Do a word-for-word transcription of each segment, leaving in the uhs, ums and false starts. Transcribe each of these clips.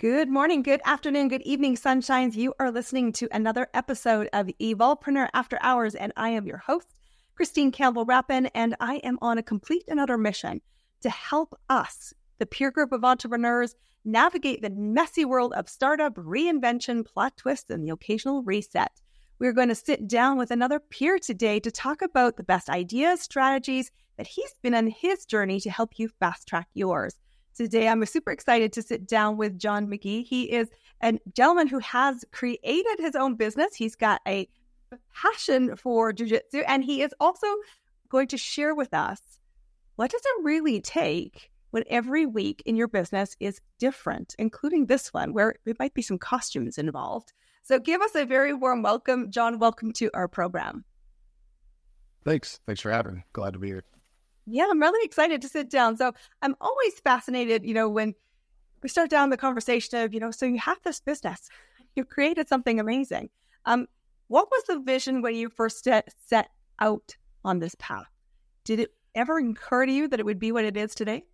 Good morning, good afternoon, good evening, sunshines. You are listening to another episode of Evolpreneur After Hours, and I am your host, Christine Campbell-Rappin, and I am on a complete and utter mission to help us, the peer group of entrepreneurs, navigate the messy world of startup, reinvention, plot twists, and the occasional reset. We're going to sit down with another peer today to talk about the best ideas, strategies that he's been on his journey to help you fast-track yours. Today, I'm super excited to sit down with John McGee. He is a gentleman who has created his own business. He's got a passion for jujitsu, and he is also going to share with us, what does it really take when every week in your business is different, including this one, where there might be some costumes involved. So give us a very warm welcome. John, welcome to our program. Thanks. Thanks for having me. Glad to be here. Yeah, I'm really excited to sit down. So I'm always fascinated, you know, when we start down the conversation of, you know, so you have this business, you created something amazing. Um, what was the vision when you first set, set out on this path? Did it ever occur to you that it would be what it is today?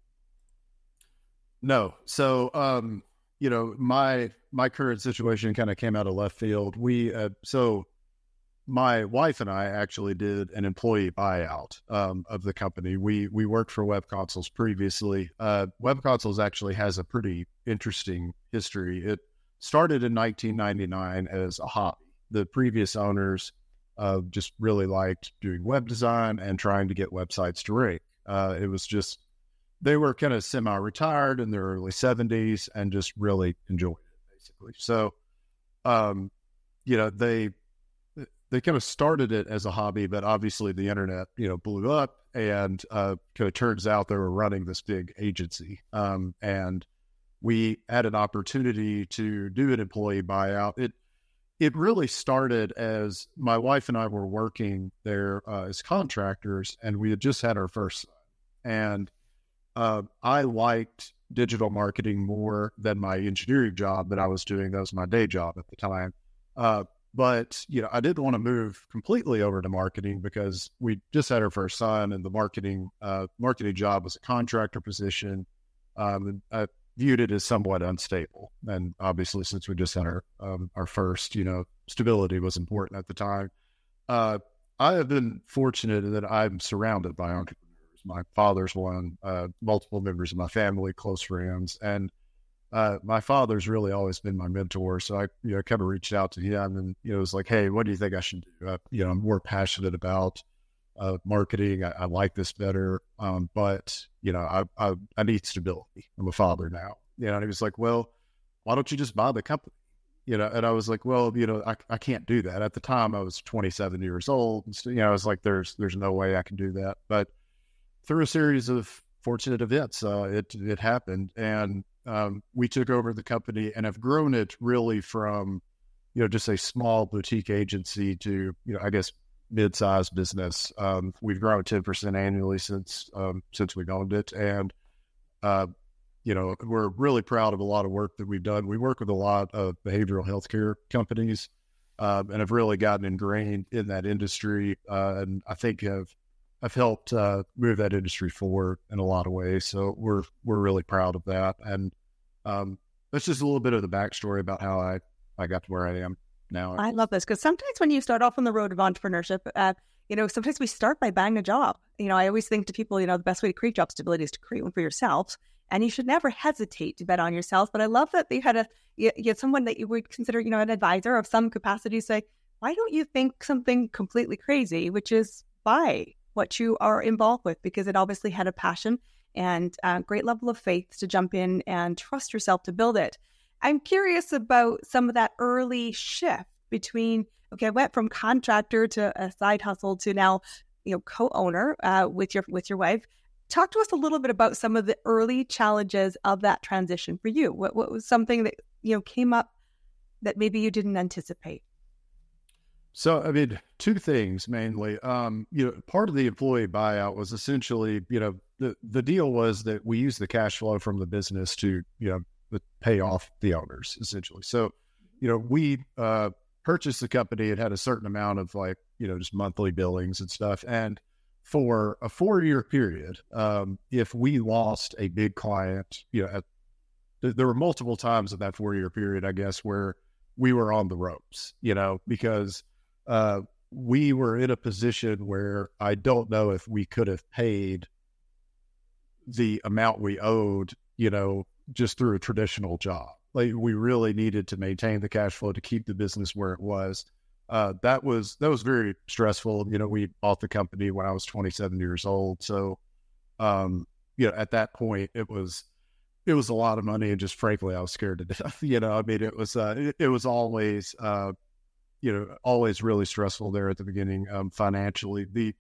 No. So, um, you know, my my current situation kind of came out of left field. We uh, so. My wife and I actually did an employee buyout um, of the company. We we worked for Web Consoles previously. Uh, Web Consoles actually has a pretty interesting history. It started in nineteen ninety-nine as a hobby. The previous owners uh, just really liked doing web design and trying to get websites to rank. Uh, it was just, they were kind of semi-retired in their early seventies and just really enjoyed it, basically. So, um, you know, they... They kind of started it as a hobby, but obviously the internet, you know, blew up, and uh, kind of turns out they were running this big agency. Um, and we had an opportunity to do an employee buyout. It it really started as my wife and I were working there uh, as contractors, and we had just had our first son. And uh, I liked digital marketing more than my engineering job that I was doing. That was my day job at the time. Uh, But, you know, I didn't want to move completely over to marketing because we just had our first son, and the marketing uh, marketing job was a contractor position. Um, I viewed it as somewhat unstable. And obviously, since we just had our, um, our first, you know, stability was important at the time. Uh, I have been fortunate that I'm surrounded by entrepreneurs. My father's one, uh, multiple members of my family, close friends, and Uh, my father's really always been my mentor, so I, you know, kind of reached out to him, and you know, was like, "Hey, what do you think I should do? I, you know, I'm more passionate about uh, marketing. I, I like this better, um, but you know, I, I I need stability. I'm a father now, you know." And he was like, "Well, why don't you just buy the company?" You know, and I was like, "Well, you know, I I can't do that." At the time, I was twenty-seven years old, and so, you know, I was like, "There's there's no way I can do that." But through a series of fortunate events, uh, it it happened, and Um, we took over the company and have grown it really from, you know, just a small boutique agency to, you know, I guess mid-sized business. Um, we've grown ten percent annually since um, since we've owned it, and uh, you know, we're really proud of a lot of work that we've done. We work with a lot of behavioral healthcare companies, um, and have really gotten ingrained in that industry, uh, and I think have I've helped uh, move that industry forward in a lot of ways, so we're we're really proud of that. And um, that's just a little bit of the backstory about how I, I got to where I am now. I love this, because sometimes when you start off on the road of entrepreneurship, uh, you know, sometimes we start by buying a job. You know, I always think to people, you know, the best way to create job stability is to create one for yourself, and you should never hesitate to bet on yourself. But I love that you had a you had someone that you would consider, you know, an advisor of some capacity, say, why don't you think something completely crazy, which is buy what you are involved with, because it obviously had a passion and a great level of faith to jump in and trust yourself to build it. I'm curious about some of that early shift between, okay, I went from contractor to a side hustle to now, you know, co-owner uh, with your with your wife. Talk to us a little bit about some of the early challenges of that transition for you. What, what was something that, you know, came up that maybe you didn't anticipate? So, I mean, two things mainly. Um, you know, part of the employee buyout was essentially, you know, the, the deal was that we used the cash flow from the business to, you know, pay off the owners, essentially. So, you know, we uh, purchased the company. It had a certain amount of, like, you know, just monthly billings and stuff. And for a four-year period, um, if we lost a big client, you know, at, th- there were multiple times in that four year period, I guess, where we were on the ropes, you know, because uh, we were in a position where I don't know if we could have paid the amount we owed, you know, just through a traditional job. Like, we really needed to maintain the cash flow to keep the business where it was. Uh, that was, that was very stressful. You know, we bought the company when I was twenty-seven years old. So, um, you know, at that point it was, it was a lot of money, and just frankly, I was scared to death. You know, I mean, it was, uh, it, it was always, uh, you know, always really stressful there at the beginning, um, financially. The,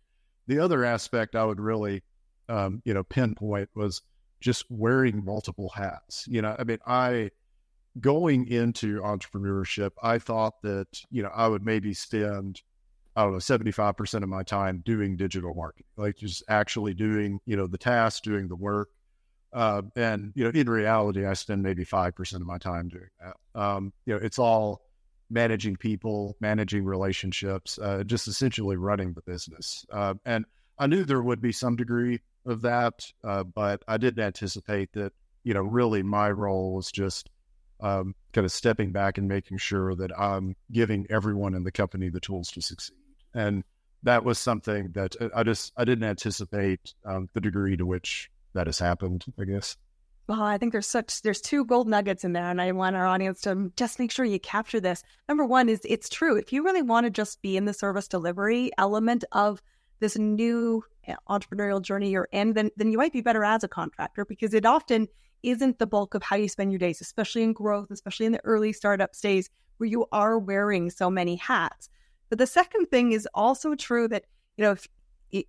the other aspect I would really, um, you know, pinpoint was just wearing multiple hats. You know, I mean, I, going into entrepreneurship, I thought that, you know, I would maybe spend, I don't know, seventy-five percent of my time doing digital marketing, like just actually doing, you know, the tasks, doing the work. Uh, and, you know, in reality, I spend maybe five percent of my time doing that. Um, you know, it's all managing people, managing relationships, uh, just essentially running the business. Uh, and I knew there would be some degree of that, uh, but I didn't anticipate that, you know, really my role was just, Um, kind of stepping back and making sure that I'm giving everyone in the company the tools to succeed. And that was something that I just, I didn't anticipate um, the degree to which that has happened, I guess. Well, I think there's such, there's two gold nuggets in there, and I want our audience to just make sure you capture this. Number one is, it's true. If you really want to just be in the service delivery element of this new entrepreneurial journey you're in, then, then you might be better as a contractor, because it often isn't the bulk of how you spend your days, especially in growth, especially in the early startup days where you are wearing so many hats. But the second thing is also true that, you know, if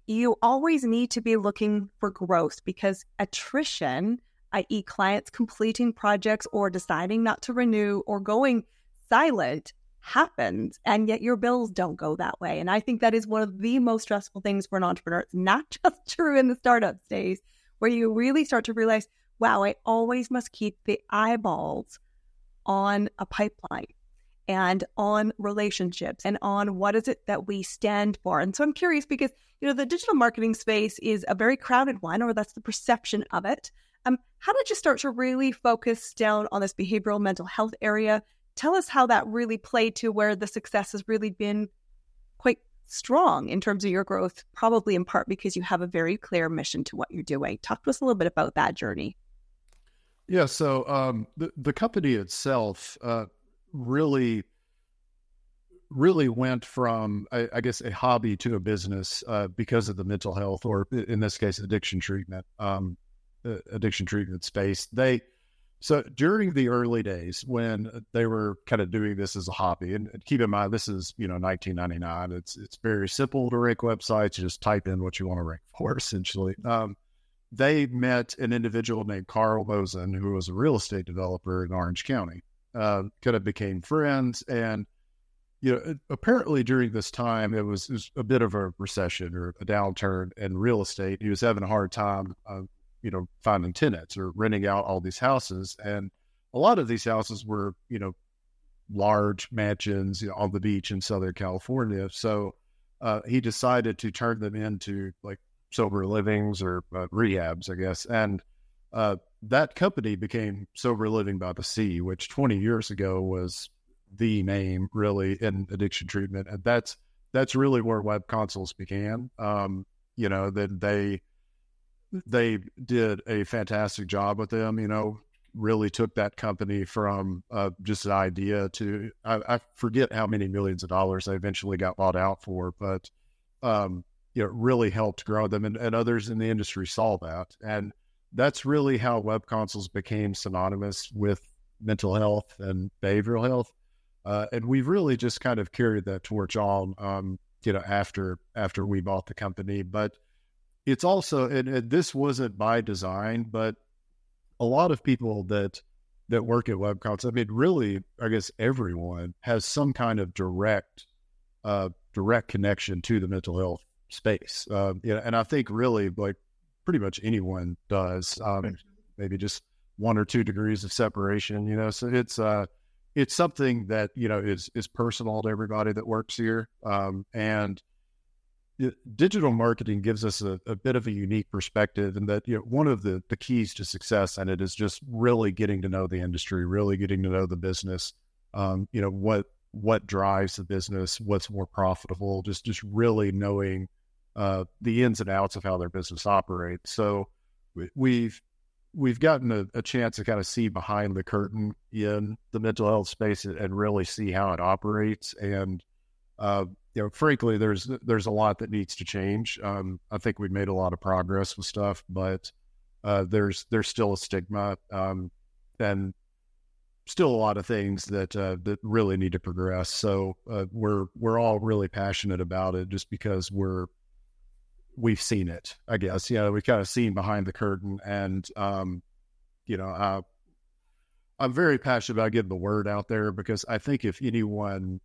you always need to be looking for growth, because attrition, that is clients completing projects or deciding not to renew or going silent, happens, and yet your bills don't go that way. And I think that is one of the most stressful things for an entrepreneur. It's not just true in the startup days, where you really start to realize, wow, I always must keep the eyeballs on a pipeline and on relationships and on what is it that we stand for. And so I'm curious, because, you know, the digital marketing space is a very crowded one, or that's the perception of it. Um, how did you start to really focus down on this behavioral mental health area? Tell us how that really played to where the success has really been quite strong in terms of your growth, probably in part because you have a very clear mission to what you're doing. Talk to us a little bit about that journey. Yeah, so um, the, the company itself uh, really, really went from, I, I guess, a hobby to a business uh, because of the mental health, or in this case, addiction treatment, um, addiction treatment space. They so during the early days when they were kind of doing this as a hobby, and keep in mind, this is, you know, nineteen ninety-nine. It's it's very simple to rank websites. You just type in what you want to rank for, essentially. Um, They met an individual named Carl Bosan, who was a real estate developer in Orange County. Uh, kind of became friends, and, you know, apparently during this time it was, it was a bit of a recession or a downturn in real estate. He was having a hard time, uh, you know, finding tenants or renting out all these houses, and a lot of these houses were, you know, large mansions, you know, on the beach in Southern California. So uh, he decided to turn them into like Sober Livings or uh, rehabs, I guess. And uh, that company became Sober Living by the Sea, which twenty years ago was the name really in addiction treatment. And that's, that's really where Web Consoles began. Um, you know, that they, they did a fantastic job with them, you know, really took that company from uh, just an idea to, I, I forget how many millions of dollars they eventually got bought out for, but, um, you know, really helped grow them, and, and others in the industry saw that. And that's really how Web Consoles became synonymous with mental health and behavioral health. Uh, and we've really just kind of carried that torch on, um, you know, after, after we bought the company. But it's also, and, and this wasn't by design, but a lot of people that, that work at Web Consoles, I mean, really, I guess everyone has some kind of direct, uh, direct connection to the mental health space. Um, you know, and I think really like pretty much anyone does, um, maybe just one or two degrees of separation, you know, so it's, uh, it's something that, you know, is, is personal to everybody that works here. Um, and digital marketing gives us a, a bit of a unique perspective, and that, you know, one of the, the keys to success in it is just really getting to know the industry, really getting to know the business. Um, you know, what what drives the business, what's more profitable, just just really knowing uh, the ins and outs of how their business operates. So we've we've gotten a, a chance to kind of see behind the curtain in the mental health space and really see how it operates. And uh, you know, frankly, there's, there's a lot that needs to change. Um, I think we've made a lot of progress with stuff, but, uh, there's, there's still a stigma, um, and still a lot of things that, uh, that really need to progress. So, uh, we're, we're all really passionate about it just because we're, we've seen it, I guess. Yeah. You know, we've kind of seen behind the curtain, and, um, you know, uh, I'm very passionate about getting the word out there, because I think if anyone,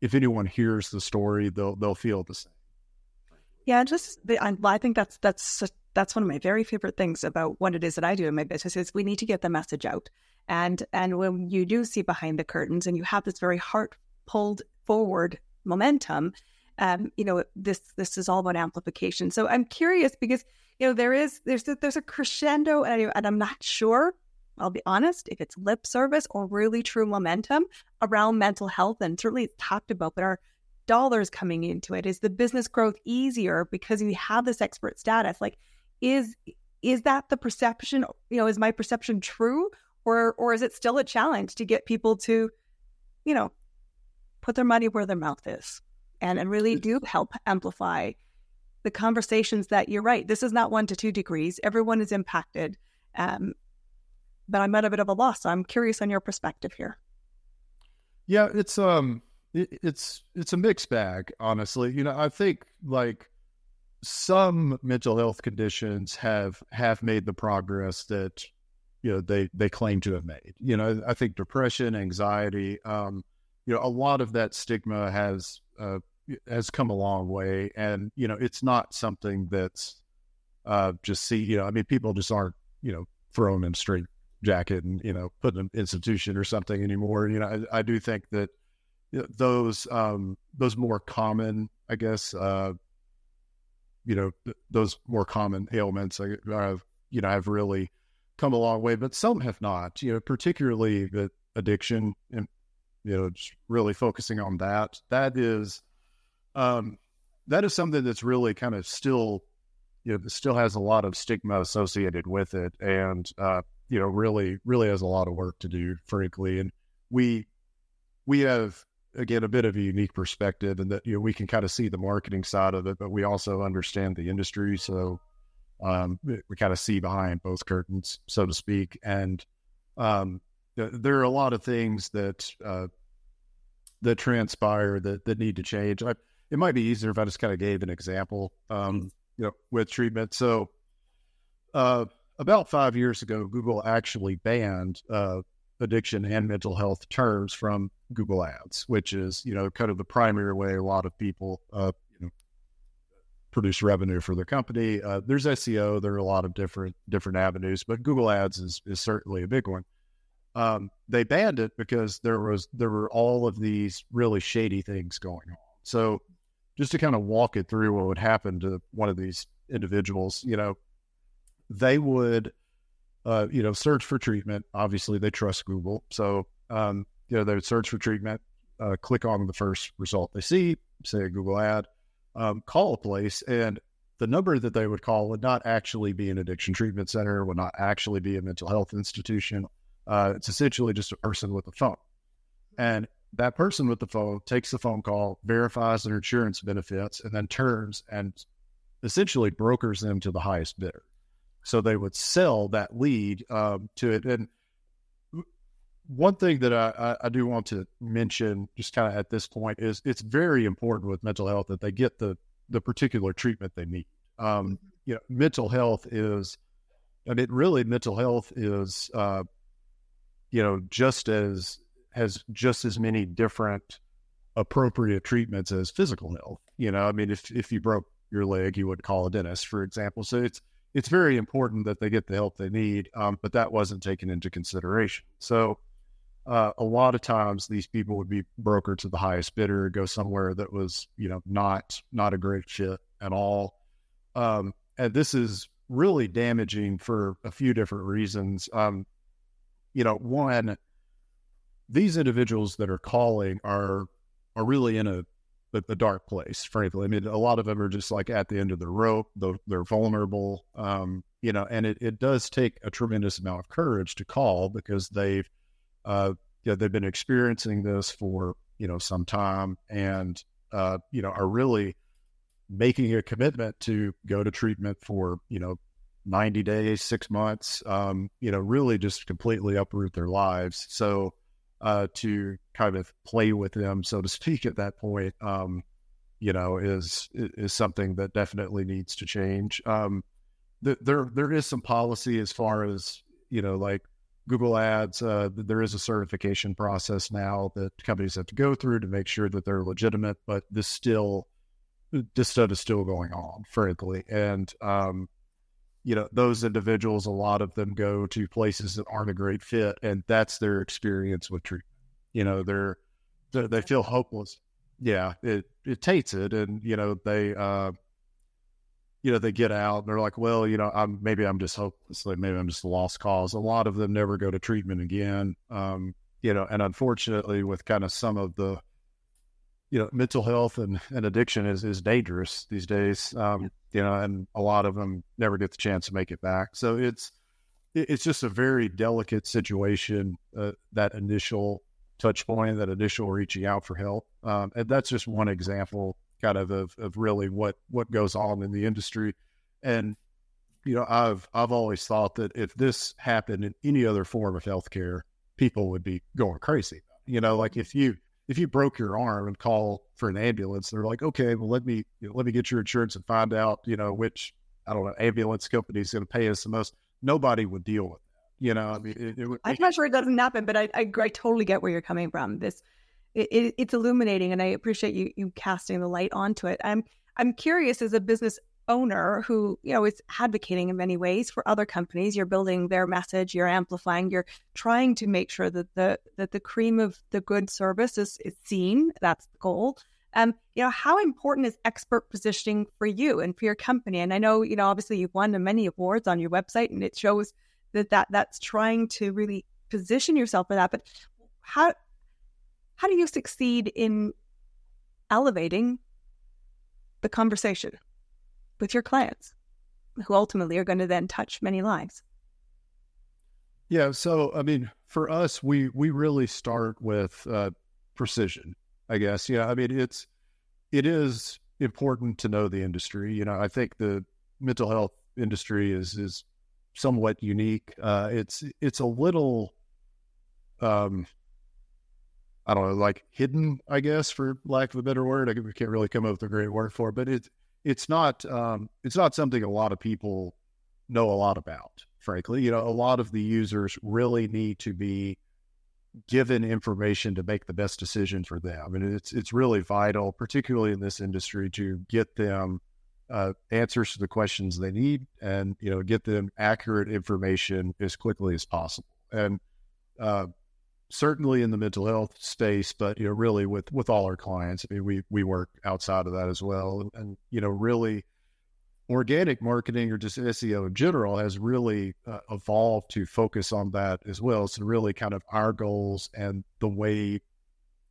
if anyone hears the story, they'll they'll feel the same. Yeah, just I think that's that's that's one of my very favorite things about what it is that I do in my business is we need to get the message out. And and when you do see behind the curtains and you have this very heart pulled forward momentum, um, you know, this this is all about amplification. So I'm curious, because you know there is there's a, there's a crescendo, and, I, and I'm not sure, I'll be honest, if it's lip service or really true momentum around mental health, and certainly it's talked about, but our dollars coming into it, is the business growth easier because we have this expert status? Like, is is that the perception? You know, is my perception true, or or is it still a challenge to get people to, you know, put their money where their mouth is, and and really do help amplify the conversations that, you're right, this is not one to two degrees. Everyone is impacted. Um, But I'm at a bit of a loss. So I'm curious on your perspective here. Yeah, it's um, it, it's it's a mixed bag, honestly. You know, I think like some mental health conditions have have made the progress that, you know, they they claim to have made. You know, I think depression, anxiety, um, you know, a lot of that stigma has uh, has come a long way, and you know, it's not something that's uh, just see. You know, I mean, people just aren't, you know, thrown in straight jacket and, you know, put in an institution or something anymore. You know, I, I do think that those, um, those more common, I guess, uh, you know, th- those more common ailments, I, I've, you know, I've really come a long way, but some have not, you know, particularly the addiction, and, you know, just really focusing on that. That is, um, that is something that's really kind of still, you know, still has a lot of stigma associated with it. And, uh, you know, really, really has a lot of work to do, frankly. And we, we have, again, a bit of a unique perspective, and that, you know, we can kind of see the marketing side of it, but we also understand the industry. So, um, we kind of see behind both curtains, so to speak. And, um, th- there are a lot of things that, uh, that transpire that, that need to change. I, it might be easier if I just kind of gave an example, um, you know, with treatment. So, uh, about five years ago, Google actually banned uh, addiction and mental health terms from Google Ads, which is, you know, kind of the primary way a lot of people uh, you know, produce revenue for their company. Uh, there's S E O. There are a lot of different different avenues, but Google Ads is is certainly a big one. Um, they banned it because there was there were all of these really shady things going on. So just to kind of walk it through what would happen to one of these individuals, you know, they would, uh, you know, search for treatment. Obviously, they trust Google. So, um, you know, they would search for treatment, uh, click on the first result they see, say a Google ad, um, call a place. And the number that they would call would not actually be an addiction treatment center, would not actually be a mental health institution. Uh, it's essentially just a person with a phone. And that person with the phone takes the phone call, verifies their insurance benefits, and then turns and essentially brokers them to the highest bidder. So they would sell that lead um, to it. And one thing that I, I do want to mention just kind of at this point is it's very important with mental health that they get the, the particular treatment they need. Um, you know, mental health is, I mean, really mental health is, uh, you know, just as, has just as many different appropriate treatments as physical health. You know, I mean, if, if you broke your leg, you would call a dentist, for example. So it's, it's very important that they get the help they need, um, but that wasn't taken into consideration. So uh, a lot of times these people would be brokered to the highest bidder, go somewhere that was, you know, not, not a great fit at all. Um, and this is really damaging for a few different reasons. Um, you know, one, these individuals that are calling are, are really in a, a, a dark place, frankly. I mean, a lot of them are just like at the end of the rope, they're, they're vulnerable, um, you know, and it, it does take a tremendous amount of courage to call because they've, uh, you know, they've been experiencing this for, you know, some time and, uh, you know, are really making a commitment to go to treatment for, you know, ninety days, six months, um, you know, really just completely uproot their lives. So, uh, to kind of play with them, so to speak, at that point, um, you know, is, is something that definitely needs to change. Um, th- there, there is some policy as far as, you know, like Google Ads, uh, there is a certification process now that companies have to go through to make sure that they're legitimate, but this still, this stuff is still going on, frankly. And, um, you know, those individuals, a lot of them go to places that aren't a great fit, and that's their experience with treatment. You know, they're, they're they feel hopeless. Yeah, it, it taints it. And, you know, they, uh, you know, they get out and they're like, well, you know, I'm, maybe I'm just hopeless. Like maybe I'm just a lost cause. A lot of them never go to treatment again. Um, you know, and unfortunately with kind of some of the, you know, mental health and, and addiction is, is dangerous these days. Um, you know, and a lot of them never get the chance to make it back. So it's, it's just a very delicate situation, uh, that initial touch point, that initial reaching out for help. Um, and that's just one example kind of, of, of really what, what goes on in the industry. And, you know, I've, I've always thought that if this happened in any other form of healthcare, people would be going crazy. You know, like if you, if you broke your arm and call for an ambulance, they're like, okay, well, let me, you know, let me get your insurance and find out, you know, which, I don't know, ambulance company is going to pay us the most. Nobody would deal with that. You know, I mean, it, it would, I'm not sure it doesn't happen, but I, I, I totally get where you're coming from. This, it, it, it's illuminating, and I appreciate you, you casting the light onto it. I'm, I'm curious as a business owner who, you know, is advocating in many ways for other companies. You're building their message, you're amplifying, you're trying to make sure that the that the cream of the good service is, is seen. That's the goal. Um, you know, how important is expert positioning for you and for your company? And I know, you know, obviously you've won many awards on your website, and it shows that, that that's trying to really position yourself for that. But how how do you succeed in elevating the conversation with your clients, who ultimately are going to then touch many lives? Yeah. So, I mean, for us, we, we really start with uh, precision, I guess. Yeah. I mean, it's, it is important to know the industry. You know, I think the mental health industry is, is somewhat unique. Uh, it's, it's a little, um, I don't know, like hidden, I guess, for lack of a better word. I can't really come up with a great word for it, but it's, It's not um, it's not something a lot of people know a lot about, frankly. You know, a lot of the users really need to be given information to make the best decision for them. And it's it's really vital, particularly in this industry, to get them uh, answers to the questions they need and, you know, get them accurate information as quickly as possible. And uh, certainly in the mental health space, but, you know, really with, with all our clients, I mean, we, we work outside of that as well. And, and you know, really organic marketing or just S E O in general has really uh, evolved to focus on that as well. So really kind of our goals and the way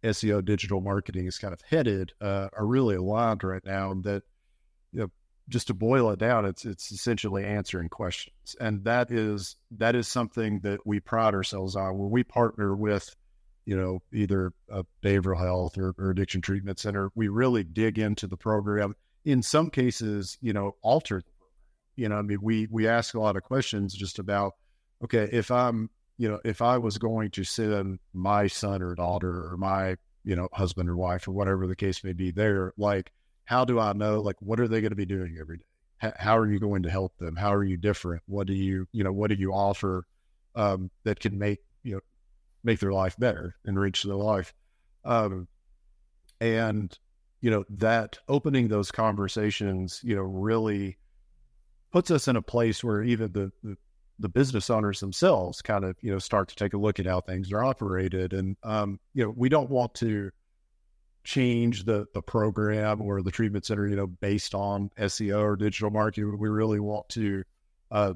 S E O digital marketing is kind of headed uh, are really aligned right now. That, you know, just to boil it down, it's, it's essentially answering questions. And that is, that is something that we pride ourselves on when we partner with, you know, either a behavioral health or, or addiction treatment center. We really dig into the program, in some cases, you know, alter, you know, I mean, we, we ask a lot of questions just about, okay, if I'm, you know, if I was going to send my son or daughter or my, you know, husband or wife or whatever the case may be there, like, how do I know, like, what are they going to be doing every day? H- how are you going to help them? How are you different? What do you, you know, what do you offer um, that can make, you know, make their life better and reach their life? Um, and, you know, that opening those conversations, you know, really puts us in a place where even the, the the business owners themselves kind of, you know, start to take a look at how things are operated. And, um, you know, we don't want to change the, the program or the treatment center, you know, based on S E O or digital marketing. We really want to uh,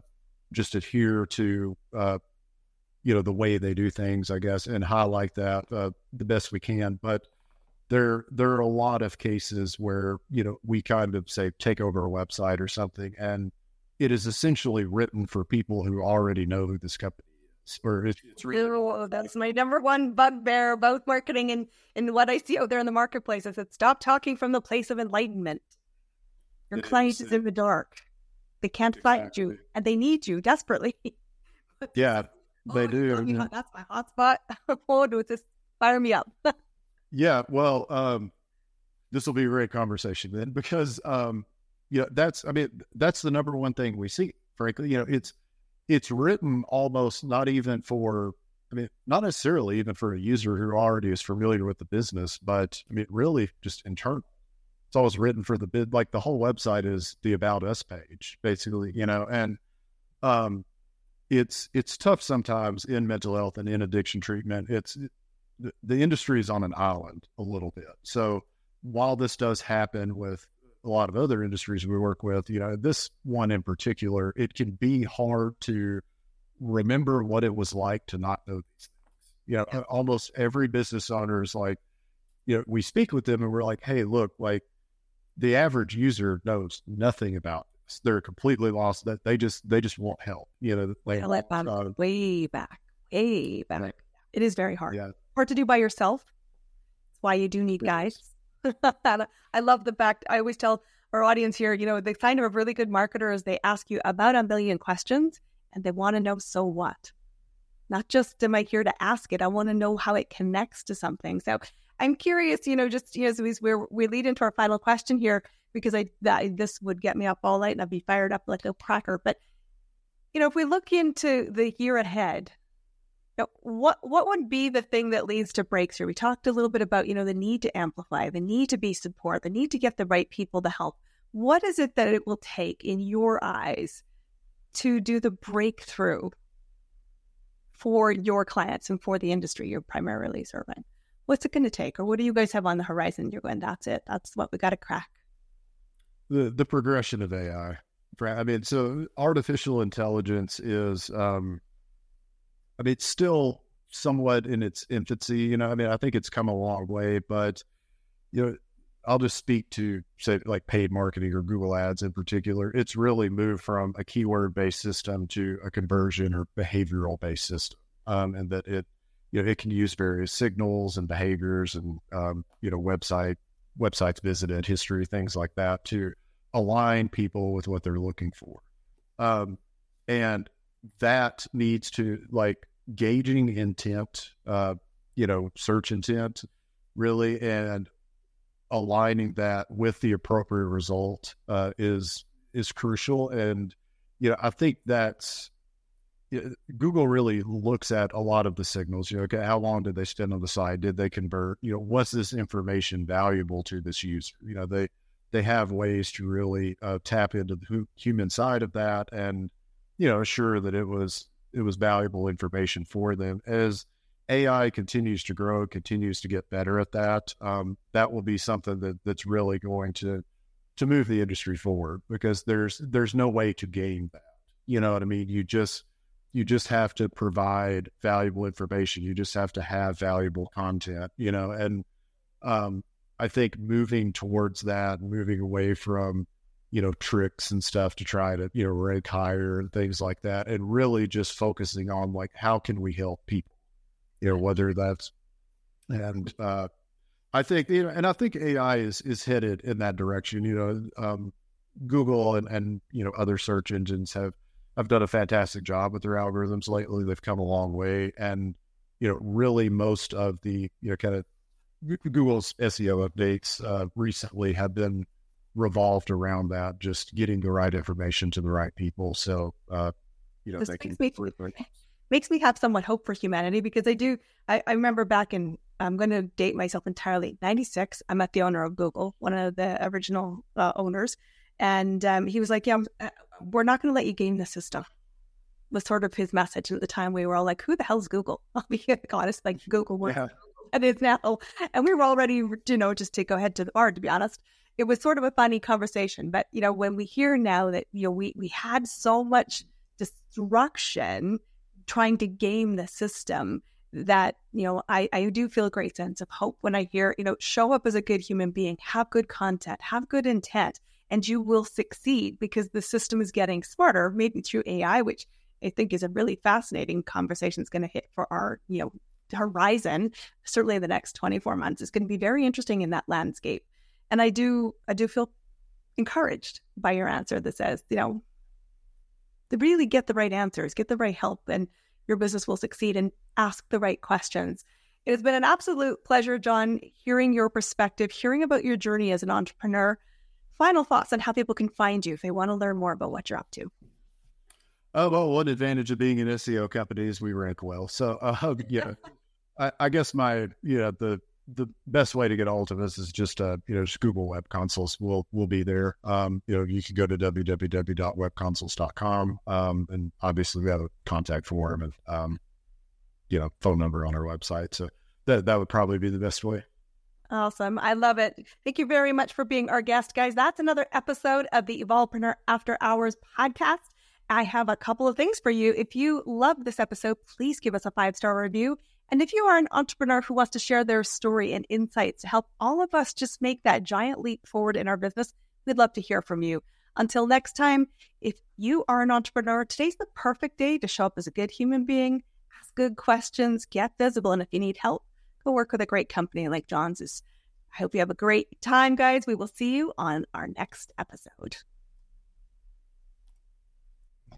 just adhere to, uh, you know, the way they do things, I guess, and highlight that uh, the best we can. But there, there are a lot of cases where, you know, we kind of say, take over a website or something, and it is essentially written for people who already know who this company is. Or it's, it's really- That's my number one bugbear about marketing and, and what I see out there in the marketplace is that stop talking from the place of enlightenment. Your it client is, is in the dark. They can't exactly. find you, and they need you desperately. Yeah, oh, they do. I mean, yeah. That's my hot spot. Oh, do this. Fire me up. Yeah, well, um, this will be a great conversation then, because... Um, Yeah, you know, that's, I mean, that's the number one thing we see, frankly. You know, it's, it's written almost not even for, I mean, not necessarily even for a user who already is familiar with the business, but I mean, really just internal. It's always written for the bid, like the whole website is the About Us page, basically, you know, and um, it's, it's tough sometimes in mental health and in addiction treatment. It's, the, the industry is on an island a little bit. So while this does happen with a lot of other industries we work with, you know, this one in particular, it can be hard to remember what it was like to not know these things. You know, yeah. Almost every business owner is like, you know, we speak with them and we're like, hey, look, like the average user knows nothing about this. They're completely lost. That they just, they just want help. You know, like, um, way back, way back. Right. It is very hard. Yeah. Hard to do by yourself. That's why you do need guys. I love the fact I always tell our audience here, you know, the sign of a really good marketer is they ask you about a million questions and they want to know, so what? Not just am I here to ask it, I want to know how it connects to something. So I'm curious, you know, just, you know, so we we lead into our final question here, because I, that, this would get me up all night and I'd be fired up like a cracker. But, you know, if we look into the year ahead, Now, what what would be the thing that leads to breakthrough? We talked a little bit about, you know, the need to amplify, the need to be support, the need to get the right people to help. What is it that it will take in your eyes to do the breakthrough for your clients and for the industry you're primarily serving? What's it going to take? Or what do you guys have on the horizon? You're going, that's it. That's what we got to crack. The, the progression of A I. I mean, so artificial intelligence is... Um, I mean, it's still somewhat in its infancy, you know, I mean, I think it's come a long way, but, you know, I'll just speak to, say, like paid marketing or Google Ads in particular. It's really moved from a keyword-based system to a conversion or behavioral-based system, um, and that it, you know, it can use various signals and behaviors and, um, you know, website, websites visited, history, things like that to align people with what they're looking for. Um, and that needs to, like, gauging intent, uh, you know, search intent, really, and aligning that with the appropriate result uh, is is crucial. And, you know, I think that's, you know, Google really looks at a lot of the signals. You know, okay, how long did they spend on the site? Did they convert? You know, was this information valuable to this user? You know, they they have ways to really uh, tap into the human side of that and, you know, sure that it was it was valuable information for them. As A I continues to grow, continues to get better at that, um, that will be something that, that's really going to to move the industry forward, because there's there's no way to game that. You know what I mean? You just you just have to provide valuable information. You just have to have valuable content, you know, and um, I think moving towards that, moving away from, you know, tricks and stuff to try to, you know, rank higher and things like that. And really just focusing on, like, how can we help people, you know, whether that's, and uh, I think, you know, and I think A I is, is headed in that direction. You know, um, Google and, and, you know, other search engines have, have done a fantastic job with their algorithms lately. They've come a long way. And, you know, really most of the, you know, kind of Google's S E O updates uh, recently have been revolved around that, just getting the right information to the right people. So, uh, you know, this they makes, can... me, makes me have somewhat hope for humanity, because I do, I, I remember back in, I'm going to date myself entirely, ninety-six, I met the owner of Google, one of the original uh, owners. And um, he was like, yeah, I'm, uh, we're not going to let you game the system. was sort of his message. And at the time, we were all like, who the hell's Google? I'll be honest, like Google was, yeah. and it's now. And we were all ready, you know, just to go ahead to the bar, to be honest. It was sort of a funny conversation. But, you know, when we hear now that, you know, we, we had so much destruction trying to game the system that, you know, I, I do feel a great sense of hope when I hear, you know, show up as a good human being, have good content, have good intent, and you will succeed because the system is getting smarter, maybe through A I, which I think is a really fascinating conversation. It's going to hit for our, you know, horizon. Certainly the next twenty-four months, it's going to be very interesting in that landscape. And I do, I do feel encouraged by your answer that says, you know, to really get the right answers, get the right help, and your business will succeed, and ask the right questions. It has been an absolute pleasure, John, hearing your perspective, hearing about your journey as an entrepreneur. Final thoughts on how people can find you if they want to learn more about what you're up to. Oh, well, one advantage of being an S E O company is we rank well. So, uh, yeah, I, I guess my, you know, the, the best way to get a hold of us is just, uh, you know, just Google Web Consoles. We'll, we'll be there. Um, you know, you can go to w w w dot web consoles dot com. Um, and obviously we have a contact form and, um, you know, phone number on our website. So that, that would probably be the best way. Awesome. I love it. Thank you very much for being our guest, guys. That's another episode of the Evolpreneur After Hours podcast. I have a couple of things for you. If you love this episode, please give us a five-star review. And if you are an entrepreneur who wants to share their story and insights to help all of us just make that giant leap forward in our business, we'd love to hear from you. Until next time, if you are an entrepreneur, today's the perfect day to show up as a good human being, ask good questions, get visible. And if you need help, go work with a great company like John's. I hope you have a great time, guys. We will see you on our next episode.